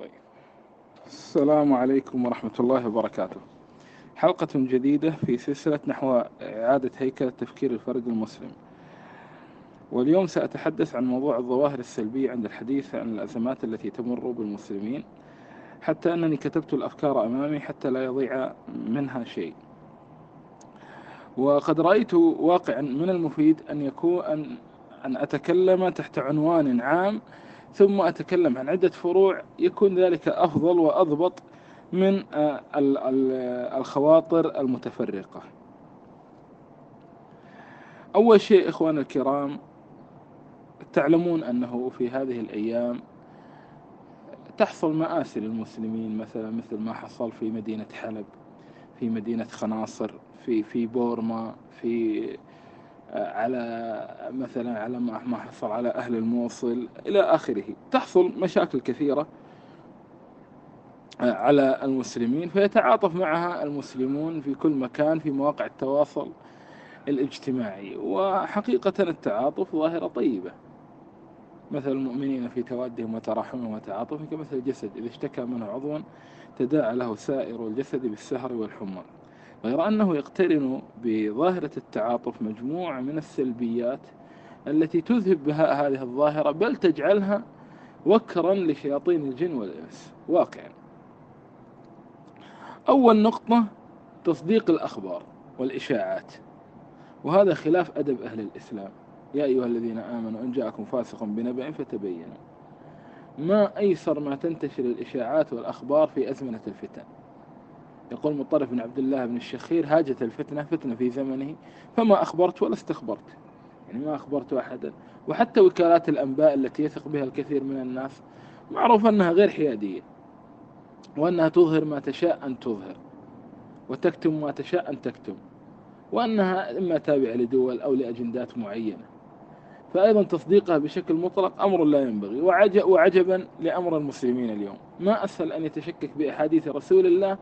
طيب. السلام عليكم ورحمة الله وبركاته. حلقة جديدة في سلسلة نحو إعادة هيكلة تفكير الفرد المسلم، واليوم سأتحدث عن موضوع الظواهر السلبية عند الحديث عن الأزمات التي تمر بالمسلمين، حتى أنني كتبت الأفكار أمامي حتى لا يضيع منها شيء. وقد رأيت واقعا من المفيد أن يكون أن أتكلم تحت عنوان عام ثم أتكلم عن عدة فروع، يكون ذلك أفضل وأضبط من الخواطر المتفرقة. أول شيء إخواني الكرام، تعلمون أنه في هذه الأيام تحصل مآسي للمسلمين، مثلا مثل ما حصل في مدينة حلب، في مدينة خناصر، في بورما، على ما حصل على أهل الموصل إلى آخره. تحصل مشاكل كثيرة على المسلمين، فيتعاطف معها المسلمون في كل مكان في مواقع التواصل الاجتماعي، وحقيقة التعاطف ظاهرة طيبة. مثل المؤمنين في توادهم وتراحمهم وتعاطفهم كمثل الجسد، إذا اشتكى منه عضوا تداعى له سائر الجسد بالسهر والحمى. غير أنه يقترن بظاهرة التعاطف مجموعة من السلبيات التي تذهب بها هذه الظاهرة، بل تجعلها وكرا لشياطين الجن والإنس واقعا. أول نقطة تصديق الأخبار والإشاعات، وهذا خلاف أدب أهل الإسلام. يا أيها الذين آمنوا إن جاءكم فاسق بنبأ فتبينوا. ما أيسر ما تنتشر الإشاعات والأخبار في أزمنة الفتن. يقول مطرف بن عبد الله بن الشخير: هاجت الفتنة فتنة في زمنه، فما أخبرت ولا استخبرت، يعني ما أخبرت أحدا. وحتى وكالات الأنباء التي يثق بها الكثير من الناس معروف أنها غير حيادية، وأنها تظهر ما تشاء أن تظهر وتكتم ما تشاء أن تكتم، وأنها إما تابعة لدول أو لأجندات معينة. فأيضا تصديقها بشكل مطلق أمر لا ينبغي. وعجبا لأمر المسلمين اليوم، ما أسهل أن يتشكك بأحاديث رسول الله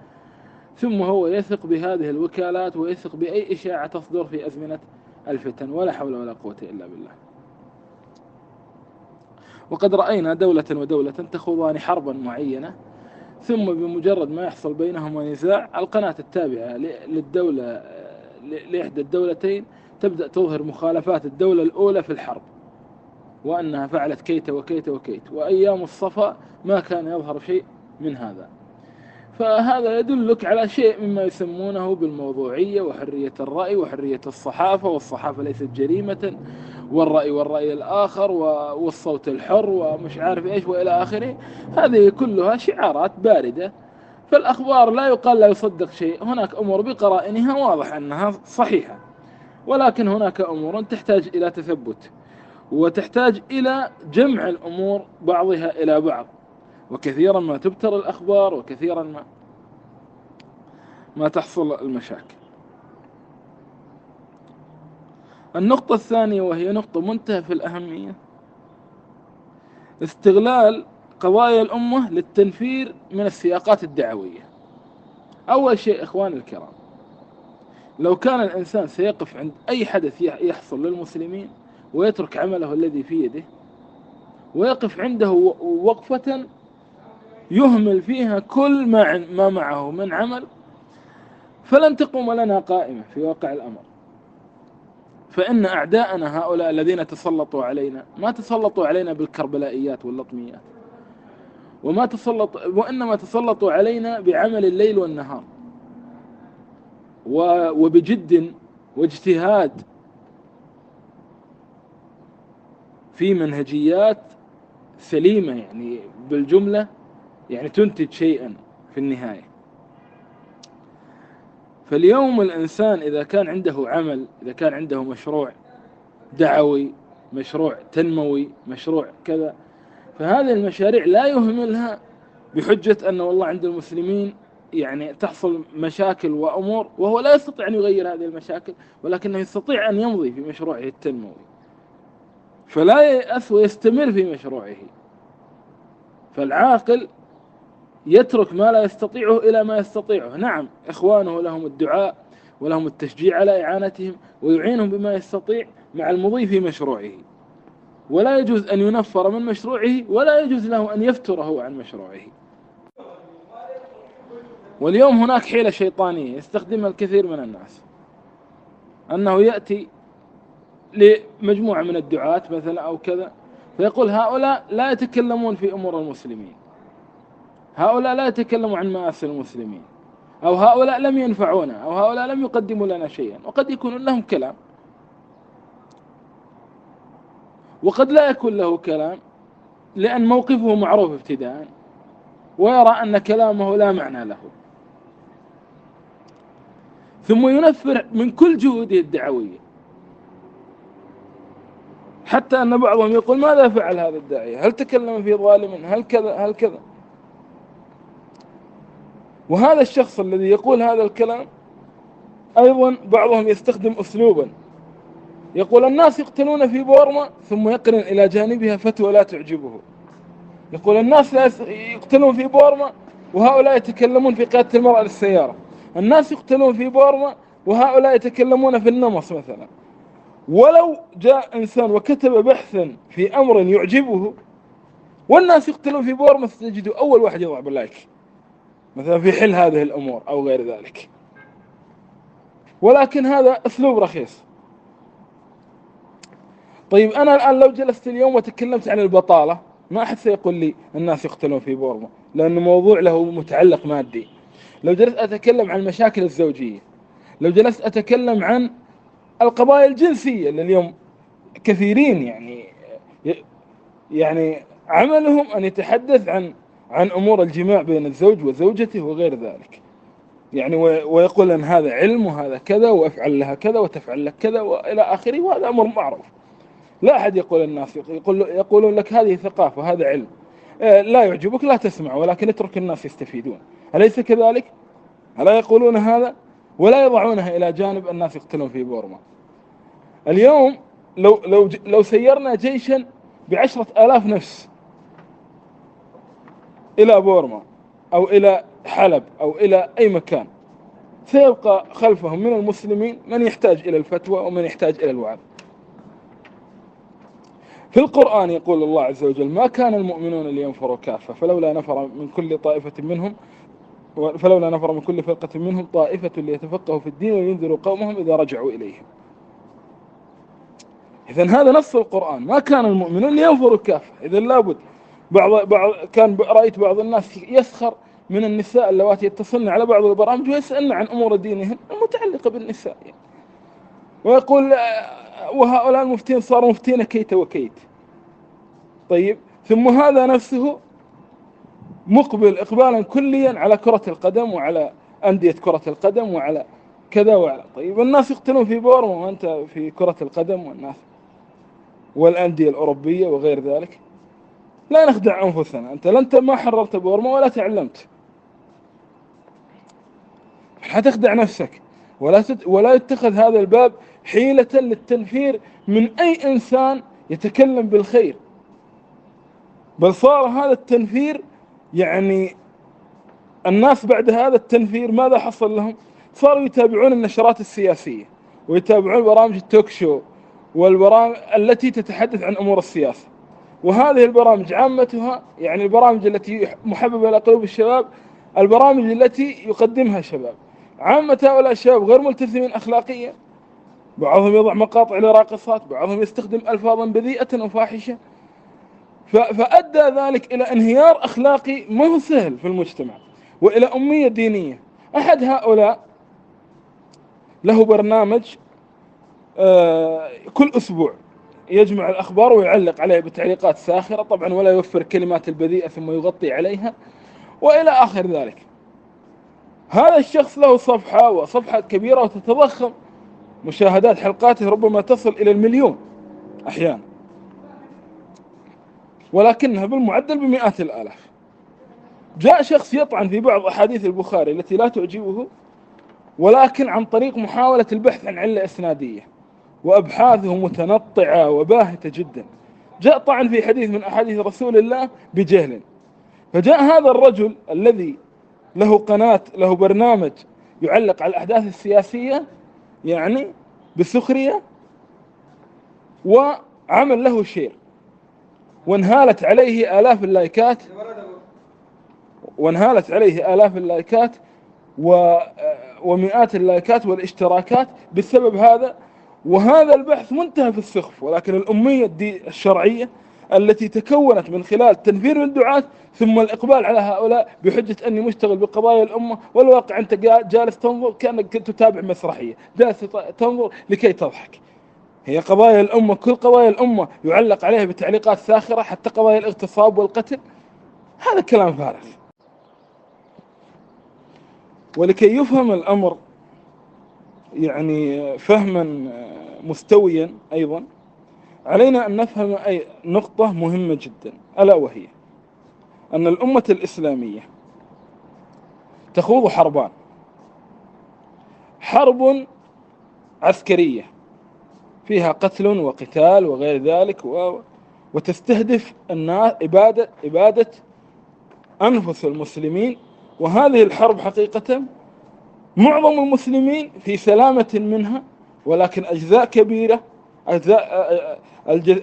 ثم هو يثق بهذه الوكالات ويثق بأي إشاعة تصدر في أزمنة الفتن، ولا حول ولا قوة إلا بالله. وقد رأينا دولة ودولة تخوضان حربا معينة، ثم بمجرد ما يحصل بينهما نزاع القناة التابعة للدولة لإحدى الدولتين تبدأ تظهر مخالفات الدولة الأولى في الحرب، وأنها فعلت كيت وكيت وكيت. وأيام الصفا ما كان يظهر شيء من هذا. فهذا يدلك على شيء مما يسمونه بالموضوعية وحرية الرأي وحرية الصحافة، والصحافة ليست جريمة، والرأي الآخر، والصوت الحر، ومش عارف إيش وإلى آخره. هذه كلها شعارات باردة. فالأخبار لا يقال لا يصدق شيء، هناك أمور بقرائنها واضح أنها صحيحة، ولكن هناك أمور تحتاج إلى تثبت، وتحتاج إلى جمع الأمور بعضها إلى بعض. وكثيرا ما تبتر الأخبار، وكثيرا ما تحصل المشاكل. النقطة الثانية، وهي نقطة منتهى في الأهمية، استغلال قضايا الأمة للتنفير من السياقات الدعوية. أول شيء إخوان الكرام، لو كان الإنسان سيقف عند أي حدث يحصل للمسلمين ويترك عمله الذي في يده ويقف عنده وقفة يهمل فيها كل ما معه من عمل، فلن تقوم لنا قائمة في واقع الأمر. فإن أعداءنا هؤلاء الذين تسلطوا علينا ما تسلطوا علينا بالكربلائيات واللطميات، وإنما تسلطوا علينا بعمل الليل والنهار، وبجد واجتهاد في منهجيات سليمة، يعني بالجملة يعني تنتج شيئا في النهاية. فاليوم الإنسان إذا كان عنده عمل، إذا كان عنده مشروع دعوي، مشروع تنموي، مشروع كذا، فهذه المشاريع لا يهملها بحجة أن والله عند المسلمين يعني تحصل مشاكل وأمور، وهو لا يستطيع أن يغير هذه المشاكل، ولكنه يستطيع أن يمضي في مشروعه التنموي، فلا ييأس ويستمر في مشروعه. فالعاقل يترك ما لا يستطيعه إلى ما يستطيعه. نعم إخوانه لهم الدعاء ولهم التشجيع على إعانتهم، ويعينهم بما يستطيع مع المضي في مشروعه. ولا يجوز أن ينفر من مشروعه، ولا يجوز له أن يفتره عن مشروعه. واليوم هناك حيلة شيطانية يستخدمها الكثير من الناس، أنه يأتي لمجموعة من الدعاة مثلا أو كذا فيقول هؤلاء لا يتكلمون في أمور المسلمين، هؤلاء لا يتكلموا عن مآسي المسلمين، أو هؤلاء لم ينفعونا، أو هؤلاء لم يقدموا لنا شيئا، وقد يكون لهم كلام وقد لا يكون له كلام، لأن موقفه معروف ابتداء ويرى أن كلامه لا معنى له، ثم ينفر من كل جهوده الدعوية، حتى أن بعضهم يقول ماذا فعل هذا الداعية؟ هل تكلم في ظالم؟ هل كذا؟ هل كذا؟ وهذا الشخص الذي يقول هذا الكلام أيضا بعضهم يستخدم أسلوبا يقول الناس يقتلون في بورما، ثم يقرن إلى جانبها فتوى لا تعجبه، يقول الناس يقتلون في بورما وهؤلاء يتكلمون في قيادة المرأة للسيارة، الناس يقتلون في بورما وهؤلاء يتكلمون في النمص مثلا. ولو جاء إنسان وكتب بحثا في أمر يعجبه والناس يقتلون في بورما ستجد أول واحد يضع باللايك مثلا في حل هذه الأمور أو غير ذلك، ولكن هذا أسلوب رخيص. طيب أنا الآن لو جلست اليوم وتكلمت عن البطالة ما أحد سيقول لي الناس يقتلون في بورما، لأنه موضوع له متعلق مادي. لو جلست أتكلم عن المشاكل الزوجية، لو جلست أتكلم عن القضايا الجنسية اللي اليوم كثيرين يعني عملهم أن يتحدث عن أمور الجماع بين الزوج وزوجته وغير ذلك، يعني ويقول أن هذا علم وهذا كذا وأفعل لها كذا وتفعل لك كذا وإلى آخره، وهذا أمر معروف. لا أحد يقول الناس، يقولون لك هذه ثقافة وهذا علم، لا يعجبك لا تسمع، ولكن اترك الناس يستفيدون، أليس كذلك؟ ألا يقولون هذا ولا يضعونها إلى جانب الناس يقتلون في بورما. اليوم لو سيرنا جيشا ب10,000 نفس إلى بورما أو إلى حلب أو إلى أي مكان، سيبقى خلفهم من المسلمين من يحتاج إلى الفتوى ومن يحتاج إلى الوعظ. في القرآن يقول الله عز وجل ما كان المؤمنون لينفروا كافة فلولا نفر من كل فرقة منهم طائفة ليتفقهوا في الدين وينذروا قومهم إذا رجعوا إليهم. إذن هذا نص القرآن، ما كان المؤمنون لينفروا كافة. إذن لابد كان رأيت بعض الناس يسخر من النساء اللواتي يتصلن على بعض البرامج ويسألن عن أمور دينهن المتعلقة بالنساء يعني، ويقول وهؤلاء المفتين صاروا مفتين كيت وكيت. طيب ثم هذا نفسه مقبل إقبالا كليا على كرة القدم وعلى أندية كرة القدم وعلى كذا وعلى. طيب الناس يقتلون في بورما وأنت في كرة القدم والناس والأندية الأوروبية وغير ذلك. لا نخدع أنفسنا، أنت ما حررت بورما ولا تعلمت، لا تخدع نفسك، ولا يتخذ هذا الباب حيلة للتنفير من أي إنسان يتكلم بالخير، بل صار هذا التنفير يعني الناس بعد هذا التنفير ماذا حصل لهم؟ صاروا يتابعون النشرات السياسية ويتابعون برامج التوكشو والبرامج التي تتحدث عن أمور السياسة، وهذه البرامج عامتها يعني البرامج التي محببة إلى قلوب الشباب، البرامج التي يقدمها الشباب، عامة هؤلاء الشباب غير ملتزمين أخلاقيا، بعضهم يضع مقاطع لراقصات، بعضهم يستخدم ألفاظا بذيئة وفاحشة، فأدى ذلك إلى انهيار أخلاقي ما هو سهل في المجتمع، وإلى أمية دينية. أحد هؤلاء له برنامج كل أسبوع يجمع الأخبار ويعلق عليها بتعليقات ساخرة طبعا، ولا يوفر كلمات البذيئة ثم يغطي عليها وإلى آخر ذلك. هذا الشخص له صفحة وصفحة كبيرة وتتضخم، مشاهدات حلقاته ربما تصل إلى 1,000,000 أحيانا، ولكنها بالمعدل ب100 الآلاف. جاء شخص يطعن في بعض أحاديث البخاري التي لا تعجبه، ولكن عن طريق محاولة البحث عن علة إسنادية، وأبحاثه متنطعة وباهتة جدا. جاء طعن في حديث من أحاديث رسول الله بجهل، فجاء هذا الرجل الذي له قناة له برنامج يعلق على الأحداث السياسية يعني بسخرية، وعمل له شير وانهالت عليه آلاف اللايكات ومئات اللايكات والاشتراكات بسبب هذا. وهذا البحث منتهى في السخف، ولكن الأمية دي الشرعية التي تكونت من خلال تنفير الدعاة ثم الإقبال على هؤلاء بحجة أني مشتغل بقضايا الأمة، والواقع أنت جالس تنظر كأنك تتابع مسرحية، جالس تنظر لكي تضحك. هي قضايا الأمة، كل قضايا الأمة يعلق عليها بتعليقات ساخرة، حتى قضايا الاغتصاب والقتل. هذا كلام فارغ. ولكي يفهم الأمر يعني فهما مستويا أيضا، علينا أن نفهم أي نقطة مهمة جدا، ألا وهي أن الأمة الإسلامية تخوض حربان: حرب عسكرية فيها قتل وقتال وغير ذلك، وتستهدف الناس، إبادة أنفس المسلمين. وهذه الحرب حقيقة معظم المسلمين في سلامة منها، ولكن أجزاء كبيرة،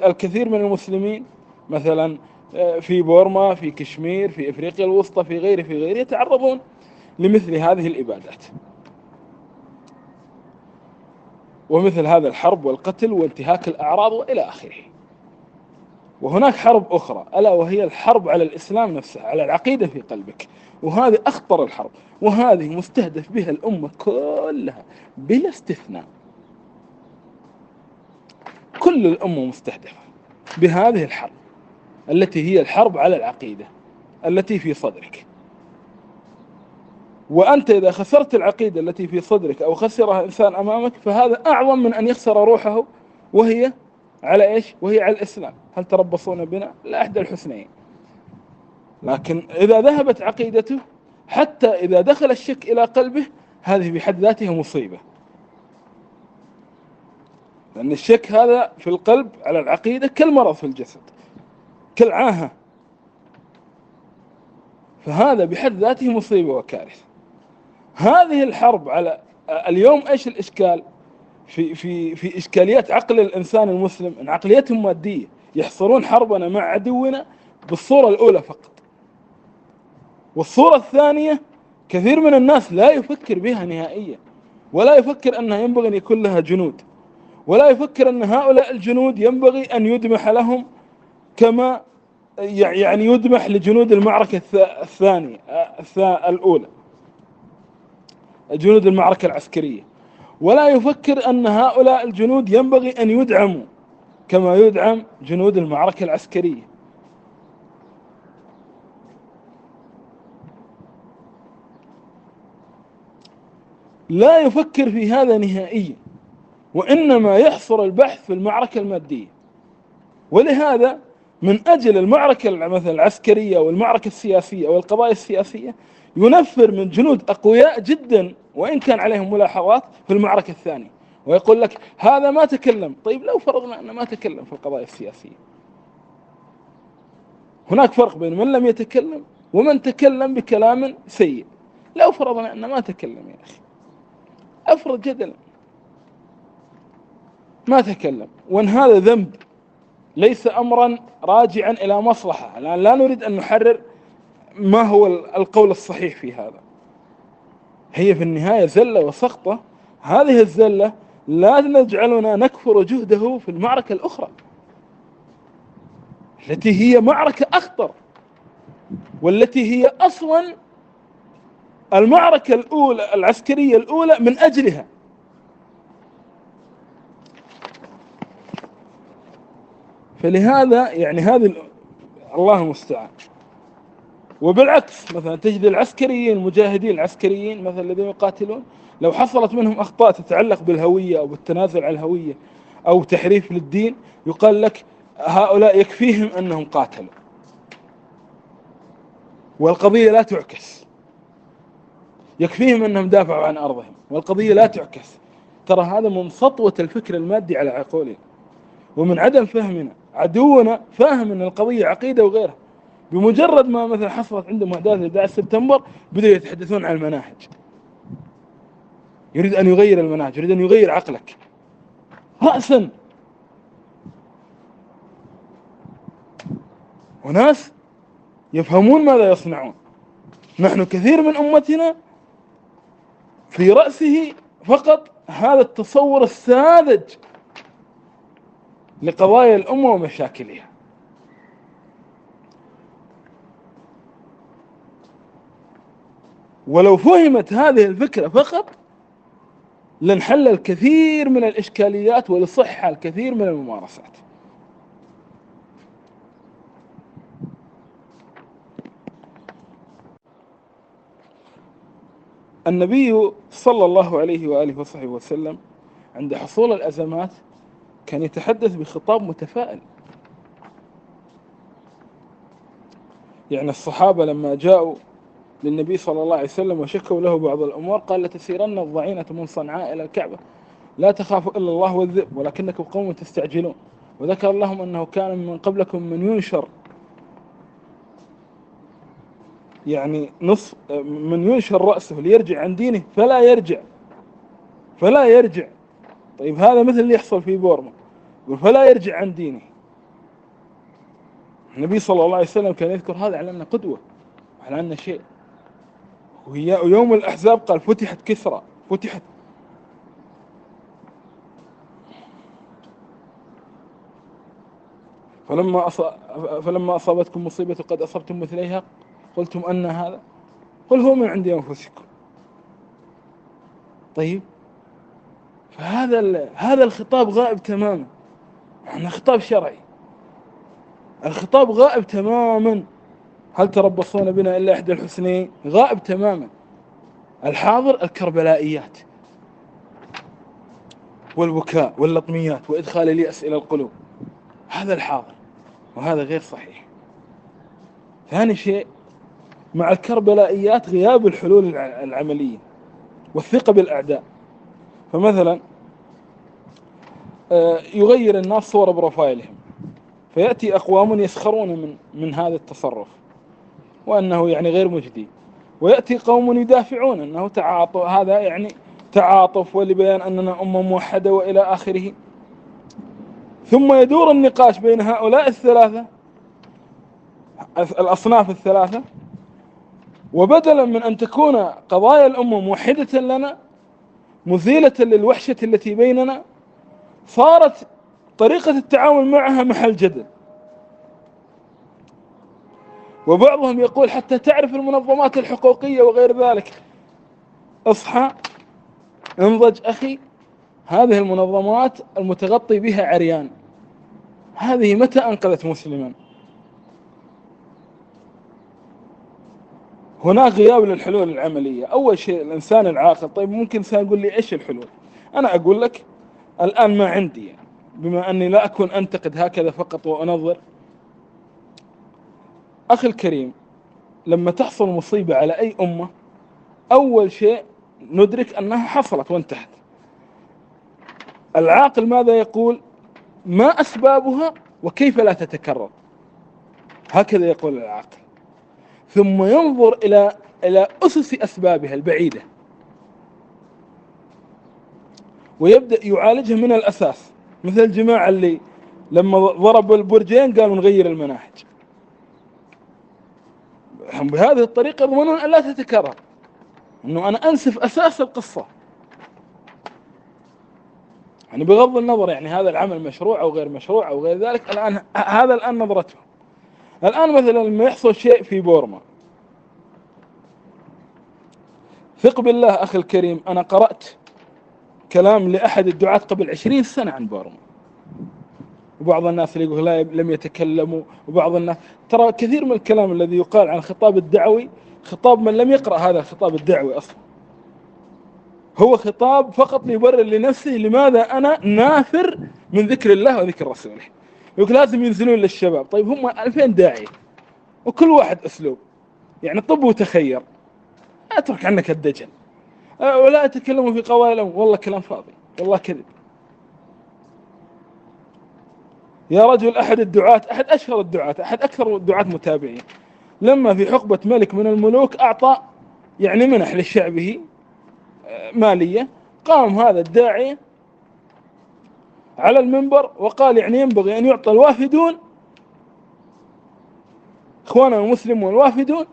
الكثير من المسلمين مثلا في بورما، في كشمير، في إفريقيا الوسطى، في غيره يتعرضون لمثل هذه الإبادات ومثل هذا الحرب والقتل وانتهاك الأعراض وإلى آخره. وهناك حرب أخرى، ألا وهي الحرب على الإسلام نفسه، على العقيدة في قلبك، وهذه أخطر الحرب، وهذه مستهدف بها الأمة كلها بلا استثناء. كل الأمة مستهدفة بهذه الحرب التي هي الحرب على العقيدة التي في صدرك. وأنت إذا خسرت العقيدة التي في صدرك أو خسرها إنسان أمامك، فهذا أعظم من أن يخسر روحه، وهي على إيش؟ وهي على الإسلام. هل تربصون بنا؟ لا، أحد الحسنين. لكن إذا ذهبت عقيدته، حتى إذا دخل الشك إلى قلبه، هذه بحد ذاتها مصيبة، لأن الشك هذا في القلب على العقيدة كالمرض في الجسد، كالعاهة، فهذا بحد ذاته مصيبة وكارثة. هذه الحرب على اليوم، إيش الإشكال في إشكاليات عقل الإنسان المسلم؟ إن عقليتهم مادية، يحصرون حربنا مع عدونا بالصورة الأولى فقط، والصورة الثانية كثير من الناس لا يفكر بها نهائيا، ولا يفكر أنها ينبغي أن يكون لها جنود، ولا يفكر أن هؤلاء الجنود ينبغي أن يدمح لهم كما يعني يدمح لجنود المعركة الثانية الأولى، جنود المعركة العسكرية، ولا يفكر أن هؤلاء الجنود ينبغي أن يدعموا كما يدعم جنود المعركة العسكرية. لا يفكر في هذا نهائيا، وإنما يحصر البحث في المعركة المادية. ولهذا من أجل المعركة مثلا العسكرية والمعركة السياسية والقضايا السياسية، ينفر من جنود أقوياء جدا وإن كان عليهم ملاحظات في المعركة الثانية، ويقول لك هذا ما تكلم. طيب لو فرضنا أنه ما تكلم في القضايا السياسية، هناك فرق بين من لم يتكلم ومن تكلم بكلام سيء. لو فرضنا أنه ما تكلم، يا أخي أفرض جدلا ما تكلم، وأن هذا ذنب ليس أمرا راجعا إلى مصلحة. الآن لا نريد أن نحرر ما هو القول الصحيح في هذا، هي في النهاية زلة وسقطة. هذه الزلة لا نجعلنا نكفر جهده في المعركة الأخرى التي هي معركة أخطر، والتي هي أصلا المعركة الأولى العسكرية الأولى من أجلها. فلهذا يعني هذه الله المستعان. وبالعكس مثلا تجد العسكريين، المجاهدين العسكريين مثلا الذين يقاتلون، لو حصلت منهم أخطاء تتعلق بالهوية أو بالتنازل عن الهوية أو تحريف للدين، يقال لك هؤلاء يكفيهم أنهم قاتلوا، والقضية لا تعكس، يكفيهم أنهم دافعوا عن أرضهم والقضية لا تعكس. ترى هذا من سطوة الفكر المادي على عقولنا، ومن عدم فهمنا. عدونا فاهم أن القضية عقيدة وغيرها، بمجرد ما مثلا حصلت عندهم أحداث 11 سبتمبر بدأوا يتحدثون عن المناهج، يريد أن يغير المناهج، يريد أن يغير عقلك رأسا. وناس يفهمون ماذا يصنعون. نحن كثير من أمتنا في رأسه فقط هذا التصور الساذج لقضايا الأمة ومشاكلها. ولو فهمت هذه الفكرة فقط لنحل الكثير من الإشكاليات ولصحة الكثير من الممارسات. النبي صلى الله عليه وآله وصحبه وسلم عند حصول الأزمات كان يتحدث بخطاب متفائل. يعني الصحابة لما جاءوا للنبي صلى الله عليه وسلم وشكوا له بعض الأمور قال: لتسيرن الضعينة من صنعاء إلى الكعبة لا تخافوا إلا الله والذئب ولكنكم قوم تستعجلون. وذكر لهم أنه كان من قبلكم من ينشر، يعني نصف من ينشر رأسه ليرجع عن دينه فلا يرجع. طيب هذا مثل اللي يحصل في بورما، فلا يرجع عن دينه. النبي صلى الله عليه وسلم كان يذكر هذا على أنه قدوة على أنه شيء. ويوم الأحزاب قال: فتحت كسرى فتحت. فلما أصابتكم مصيبة قد أصبتم مثليها قلتم أن هذا، قل هو من عند أنفسكم. طيب فهذا الخطاب غائب تماما، يعني خطاب شرعي، الخطاب غائب تماما. هل تربصون بنا إلا إحدى الحسنين؟ غائب تماما. الحاضر الكربلائيات والبكاء واللطميات وإدخال اليأس إلى القلوب، هذا الحاضر، وهذا غير صحيح. ثاني شيء مع الكربلائيات غياب الحلول العملية والثقة بالأعداء. فمثلا يغير الناس صور بروفايلهم، فيأتي أقوام يسخرون من هذا التصرف وأنه يعني غير مجدي، ويأتي قوم يدافعون أنه تعاطف، هذا يعني تعاطف ولبيان أننا أمة موحدة وإلى آخره. ثم يدور النقاش بين هؤلاء الثلاثة الأصناف الثلاثة، وبدلا من أن تكون قضايا الأمة موحدة لنا مزيلة للوحشة التي بيننا، صارت طريقة التعامل معها محل جدل. وبعضهم يقول حتى تعرف المنظمات الحقوقية وغير ذلك: اصحى انضج أخي، هذه المنظمات المتغطي بها عريان، هذه متى أنقذت مسلما؟ هناك غياب للحلول العملية. أول شيء الإنسان العاقل. طيب ممكن إنسان يقول لي إيش الحلول؟ أنا أقول لك الآن ما عندي، يعني بما أني لا أكون أنتقد هكذا فقط وأنظر. أخي الكريم، لما تحصل مصيبة على أي أمة أول شيء ندرك أنها حصلت وانتهت. العاقل ماذا يقول؟ ما أسبابها وكيف لا تتكرر، هكذا يقول العاقل، ثم ينظر إلى أسس أسبابها البعيدة ويبدأ يعالجها من الأساس. مثل الجماعة اللي لما ضربوا البرجين قالوا نغير المناهج، بهذه الطريقة يضمنون أن لا تتكرر، أنه أنا أنسف أساس القصة. يعني بغض النظر يعني هذا العمل مشروع أو غير مشروع أو غير ذلك، الآن هذا الآن نظرتهم. الآن مثلا لما يحصل شيء في بورما، ثق بالله أخي الكريم، أنا قرأت كلام لأحد الدعاة قبل 20 سنة عن بورما، وبعض الناس اللي يقول لا لم يتكلموا، وبعض الناس ترى كثير من الكلام الذي يقال عن الخطاب الدعوي خطاب من لم يقرأ هذا الخطاب الدعوي أصلا، هو خطاب فقط ليبرر لنفسه لماذا أنا نافر من ذكر الله وذكر رسوله. يقول لازم ينزلون للشباب. طيب هم 2000 داعية وكل واحد أسلوب، يعني طب وتخير، أترك عنك الدجل، ولا أتكلموا في قوالهم، والله كلام فاضي، والله كذب. يا رجل أحد الدعاة، أحد أشهر الدعاة، أحد أكثر الدعاة متابعين، لما في حقبة ملك من الملوك أعطى يعني منح لشعبه مالية، قام هذا الداعي على المنبر وقال يعني ينبغي أن يعطى الوافدون إخواننا المسلمون الوافدون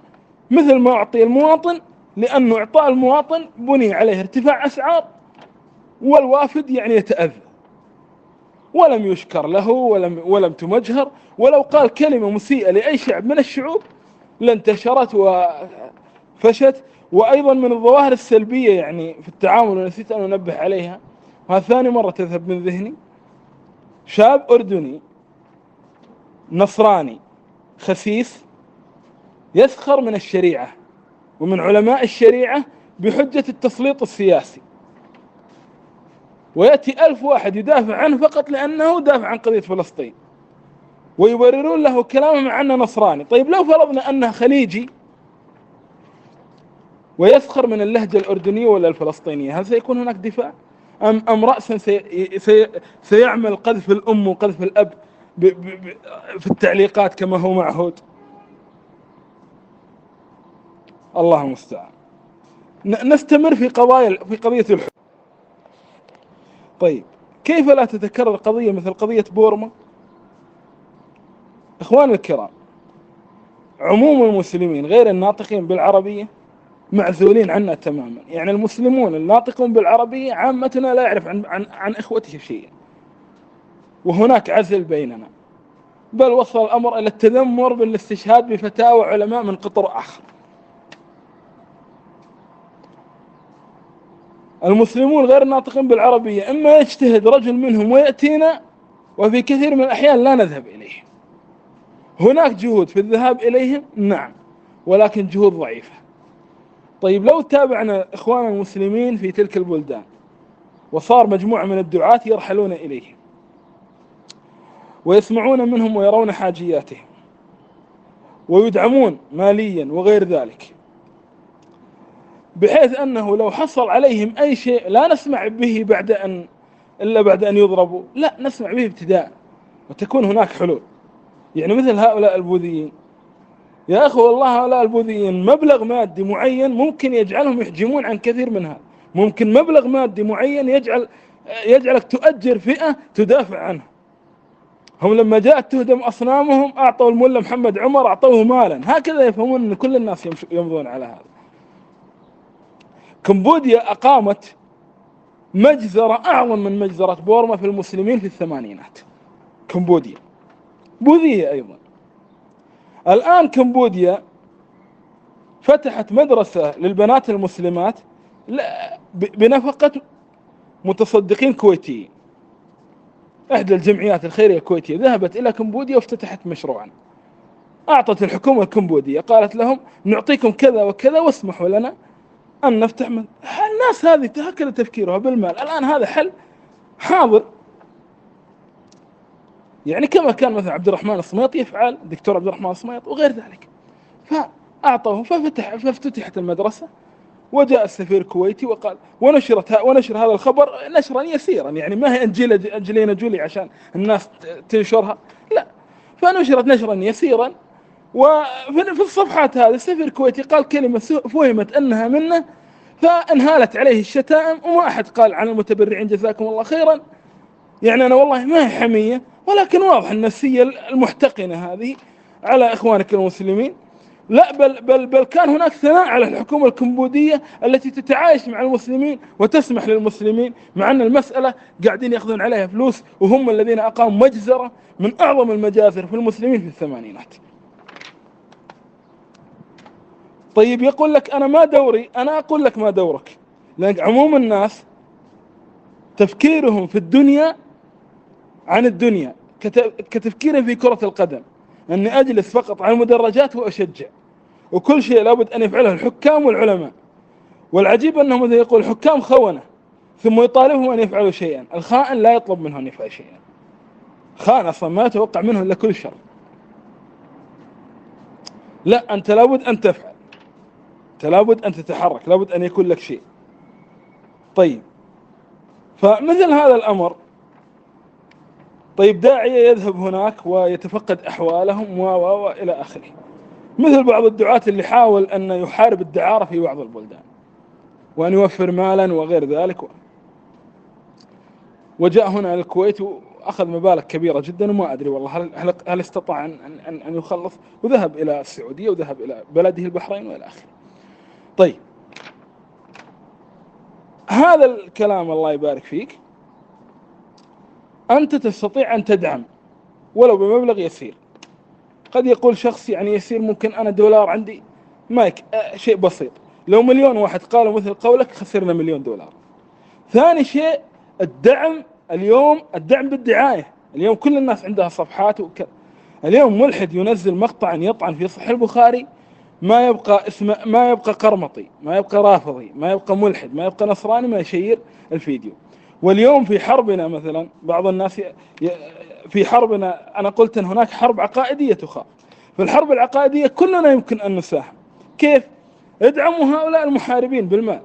مثل ما أعطي المواطن، لأنه إعطاء المواطن بني عليه ارتفاع أسعار، والوافد يعني يتأذى ولم يشكر له ولم تمجهر، ولو قال كلمة مسيئة لأي شعب من الشعوب لانتشرت وفشت. وأيضا من الظواهر السلبية يعني في التعامل، ونسيت أن أنبه عليها وهذا ثاني مرة تذهب من ذهني، شاب أردني نصراني خسيس يسخر من الشريعة ومن علماء الشريعة بحجة التسليط السياسي، ويأتي 1000 واحد يدافع عنه فقط لأنه دافع عن قضية فلسطين، ويبررون له كلامه مع أنه نصراني. طيب لو فرضنا أنه خليجي ويسخر من اللهجة الأردنية ولا الفلسطينية، هل سيكون هناك دفاع؟ أم رأسا سيعمل قذف الأم وقذف الأب في التعليقات كما هو معهود؟ الله المستعان. نستمر في قضية الحب. طيب كيف لا تتكرر قضية مثل قضية بورما؟ إخواني الكرام، عموم المسلمين غير الناطقين بالعربية معزولين عنا تماما، يعني المسلمون الناطقون بالعربية عامتنا لا يعرف عن إخوته شيئا، وهناك عزل بيننا، بل وصل الأمر إلى التذمر بالاستشهاد بفتاوى علماء من قطر آخر. المسلمون غير الناطقين بالعربية إما يجتهد رجل منهم ويأتينا، وفي كثير من الأحيان لا نذهب إليه. هناك جهود في الذهاب إليهم نعم، ولكن جهود ضعيفة. طيب لو تابعنا إخواننا المسلمين في تلك البلدان وصار مجموعة من الدعاة يرحلون إليهم ويسمعون منهم ويرون حاجياتهم ويدعمون ماليا وغير ذلك، بحيث أنه لو حصل عليهم أي شيء لا نسمع به إلا بعد أن يضربوا، لا نسمع به ابتداء وتكون هناك حلول. يعني مثل هؤلاء البوذيين، يا أخو والله هؤلاء البوذيين مبلغ مادي معين ممكن يجعلهم يحجمون عن كثير من هذا، ممكن مبلغ مادي معين يجعلك تؤجر فئة تدافع عنها. هم لما جاءت تهدم أصنامهم أعطوا المولى محمد عمر أعطوه مالا، هكذا يفهمون أن كل الناس يمضون على هذا. كمبوديا أقامت مجزرة أعظم من مجزرة بورما في المسلمين في 1980s. كمبوديا بوذية أيضا. الآن كمبوديا فتحت مدرسة للبنات المسلمات بنفقة متصدقين كويتيين. إحدى الجمعيات الخيرية الكويتية ذهبت إلى كمبوديا وافتتحت مشروعا، أعطت الحكومة الكمبودية قالت لهم نعطيكم كذا وكذا واسمحوا لنا أن نفتح من الناس هذه تهكل تفكيرها بالمال. الآن هذا حل حاضر، يعني كما كان مثلا عبد الرحمن الصميط يفعل، دكتور عبد الرحمن الصميط وغير ذلك، فأعطوهم فافتتحت المدرسة، وجاء السفير الكويتي وقال ونشر هذا الخبر نشرا يسيرا، يعني ما هي أنجلينا جولي عشان الناس تنشرها، لا، فنشرت نشرا يسيرا. وفي الصفحات هذه السفير الكويتي قال كلمة فهمت أنها منه فانهالت عليه الشتائم، وما أحد قال عن المتبرعين جزاكم الله خيرا. يعني أنا والله ما هي حمية، ولكن واضح النفسية المحتقنة هذه على إخوانك المسلمين. لا بل كان هناك ثناء على الحكومة الكمبودية التي تتعايش مع المسلمين وتسمح للمسلمين، مع أن المسألة قاعدين يأخذون عليها فلوس، وهم الذين أقاموا مجزرة من أعظم المجازر في المسلمين في 1980s. طيب يقول لك أنا ما دوري، أنا أقول لك ما دورك، لأن عموم الناس تفكيرهم في الدنيا عن الدنيا كتفكيرهم في كرة القدم، أني أجلس فقط على المدرجات وأشجع، وكل شيء لابد أن يفعله الحكام والعلماء. والعجيب أنهم إذا يقول الحكام خونة ثم يطالبهم أن يفعلوا شيئا، الخائن لا يطلب منهم أن يفعل شيئا، خائن أصلا ما يتوقع منهم إلا كل شر. لا، أنت لابد أن تفعل، لابد أن تتحرك، لابد أن يكون لك شيء. طيب فمثل هذا الأمر، طيب داعية يذهب هناك ويتفقد أحوالهم وإلى آخره، مثل بعض الدعاة اللي حاول أن يحارب الدعارة في بعض البلدان وأن يوفر مالا وغير ذلك، وجاء هنا الكويت أخذ مبالغ كبيرة جدا، وما أدري والله هل استطاع أن يخلص، وذهب إلى السعودية وذهب إلى بلده البحرين وإلى آخره. طيب هذا الكلام الله يبارك فيك أنت تستطيع أن تدعم ولو بمبلغ يسير. قد يقول شخص يعني يسير، ممكن أنا $1 عندي مايك شيء بسيط، لو 1,000,000 واحد قالوا مثل قولك خسرنا $1,000,000. ثاني شيء الدعم، اليوم الدعم بالدعاية، اليوم كل الناس عندها صفحات وكذا. اليوم ملحد ينزل مقطعا يطعن في صحيح البخاري، ما يبقى اسم، ما يبقى قرمطي، ما يبقى رافضي، ما يبقى ملحد، ما يبقى نصراني، ما يشير الفيديو. واليوم في حربنا مثلا بعض الناس في حربنا، أنا قلت أن هناك حرب عقائدية تخاف. في الحرب العقائدية كلنا يمكن أن نساهم. كيف؟ ادعموا هؤلاء المحاربين بالمال.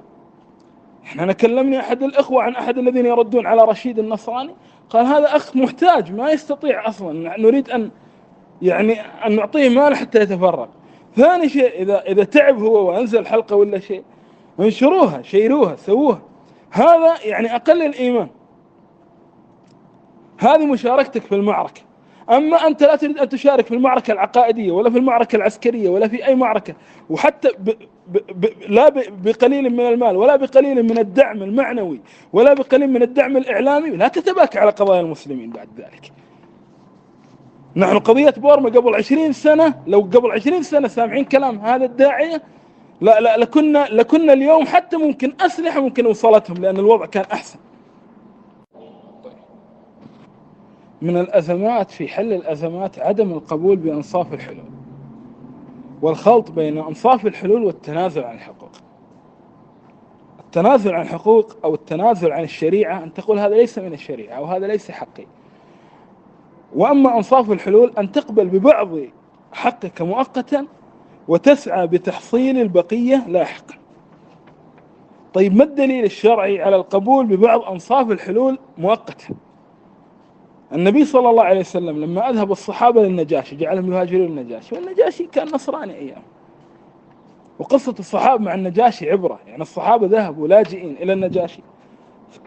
احنا كلمني أحد الإخوة عن أحد الذين يردون على رشيد النصراني، قال هذا أخ محتاج ما يستطيع أصلا، نريد أن يعني أن نعطيه مال حتى يتفرغ. ثاني شيء إذا تعب هو وأنزل حلقة ولا شيء، انشروها، شيروها، سووها. هذا يعني أقل الإيمان، هذه مشاركتك في المعركة. أما أنت لا تريد أن تشارك في المعركة العقائدية ولا في المعركة العسكرية ولا في أي معركة، وحتى لا بقليل من المال ولا بقليل من الدعم المعنوي ولا بقليل من الدعم الإعلامي، لا تتباكى على قضايا المسلمين بعد ذلك. نحن قضية بورما قبل 20 سنة، لو قبل 20 سنة سامعين كلام هذا الداعية لا لا لكنا اليوم حتى ممكن أسلحة ممكن وصلتهم، لأن الوضع كان أحسن. من الأزمات في حل الأزمات عدم القبول بأنصاف الحلول والخلط بين أنصاف الحلول والتنازل عن الحقوق. التنازل عن الحقوق أو التنازل عن الشريعة، أن تقول هذا ليس من الشريعة وهذا ليس حقي. وأما أنصاف الحلول أن تقبل ببعض حقك مؤقتا وتسعى بتحصيل البقية لاحقا. طيب ما الدليل الشرعي على القبول ببعض أنصاف الحلول مؤقتا؟ النبي صلى الله عليه وسلم لما أذهب الصحابة للنجاشي جعلهم يهاجرون النجاشي، والنجاشي كان نصراني أيام، وقصة الصحابة مع النجاشي عبرة. يعني الصحابة ذهبوا لاجئين إلى النجاشي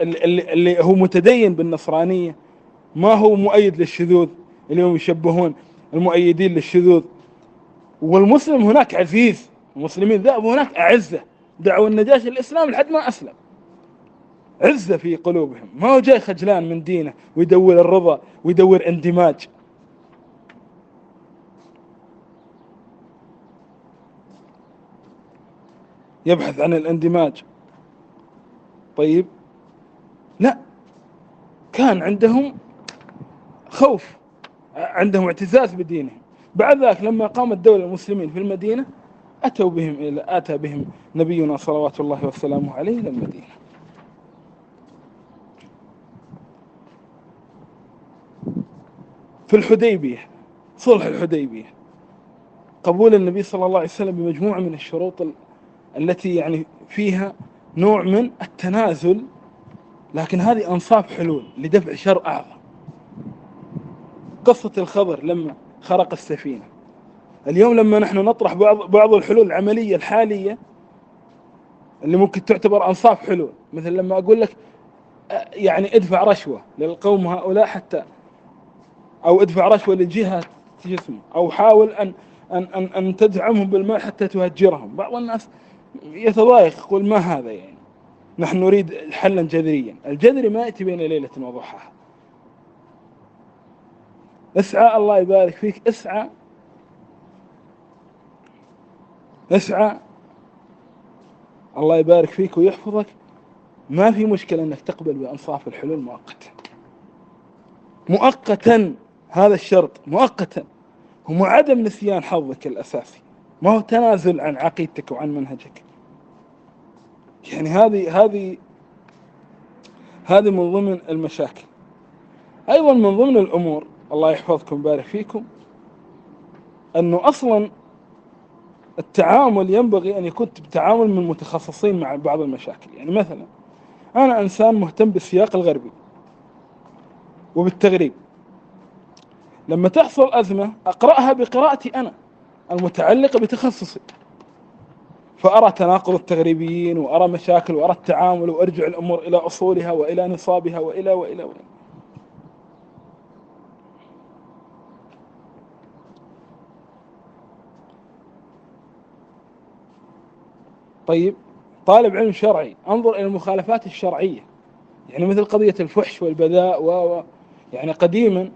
اللي هو متدين بالنصرانية، ما هو مؤيد للشذوذ، اليوم يشبهون المؤيدين للشذوذ. والمسلم هناك عزيز، المسلمين ذهبوا هناك أعزة، دعوا النجاشي الإسلام لحد ما أسلم، عزة في قلوبهم، ما هو جاي خجلان من دينه ويدور الرضا ويدور اندماج. يبحث عن الاندماج. طيب لا، كان عندهم خوف، عندهم اعتزاز بدينهم. بعد ذلك لما قامت دولة المسلمين في المدينة أتى بهم نبينا صلوات الله وسلامه عليه إلى المدينة. في الحديبية، صلح الحديبية، قبول النبي صلى الله عليه وسلم بمجموعة من الشروط التي يعني فيها نوع من التنازل، لكن هذه أنصاف حلول لدفع شر أعظم. قصة الخضر لما خرق السفينة. اليوم لما نحن نطرح بعض الحلول العملية الحالية اللي ممكن تعتبر أنصاف حلول، مثل لما أقول لك يعني ادفع رشوة للقوم هؤلاء حتى، أو ادفع رشوة للجهة جسمه، أو حاول أن تدعمهم بالمال حتى تهجرهم. بعض الناس يتضايق يقول ما هذا، يعني نحن نريد حلا جذريا. الجذري ما يأتي بين ليلة وضحاها. اسعى، الله يبارك فيك، اسعى الله يبارك فيك ويحفظك. ما في مشكلة أنك تقبل بأنصاف الحلول مؤقتا. هذا الشرط مؤقتا هو عدم نسيان حظك الأساسي، ما هو تنازل عن عقيدتك وعن منهجك. يعني هذه من ضمن المشاكل. أيضا من ضمن الأمور، الله يحفظكم ويبارك فيكم، أنه أصلا التعامل ينبغي أن يكون بتعامل من متخصصين مع بعض المشاكل. يعني مثلا أنا إنسان مهتم بالسياق الغربي وبالتغريب، لما تحصل أزمة أقرأها بقراءتي أنا المتعلقة بتخصصي، فأرى تناقض التغريبيين وأرى مشاكل وأرى التعامل وأرجع الأمور إلى أصولها وإلى نصابها وإلى وإلى وإلى. طيب طالب علم شرعي انظر الى المخالفات الشرعيه، يعني مثل قضيه الفحش والبذاء يعني قديما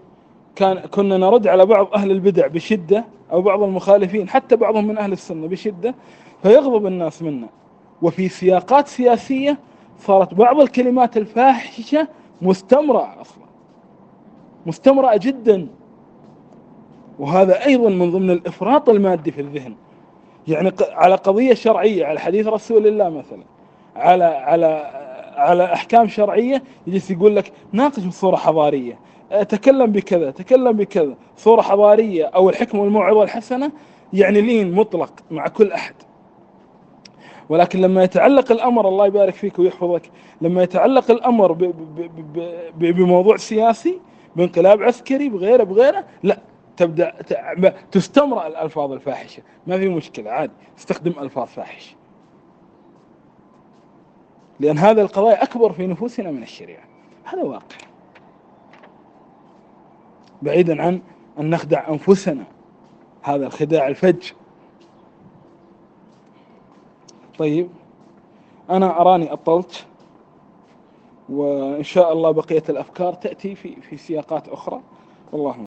كنا نرد على بعض اهل البدع بشده او بعض المخالفين حتى بعضهم من اهل السنه بشده فيغضب الناس منا، وفي سياقات سياسيه صارت بعض الكلمات الفاحشه مستمره اصلا مستمره جدا، وهذا ايضا من ضمن الافراط المادي في الذهن. يعني على قضيه شرعيه، على حديث رسول الله مثلا، على احكام شرعيه يجلس يقول لك ناقش بصوره حضاريه، تكلم بكذا تكلم بكذا، صوره حضاريه او الحكمه والموعظه الحسنه، يعني لين مطلق مع كل احد. ولكن لما يتعلق الامر، الله يبارك فيك ويحفظك، لما يتعلق الامر بموضوع سياسي، بانقلاب عسكري، بغيره، لا تبدأ تستمر الألفاظ الفاحشة، ما في مشكلة عادي استخدم ألفاظ فاحشة، لأن هذا القضايا أكبر في نفوسنا من الشريعة، هذا واقع، بعيدا عن أن نخدع أنفسنا هذا الخداع الفج. طيب أنا أراني أطلت، وإن شاء الله بقية الأفكار تأتي في سياقات أخرى. اللهم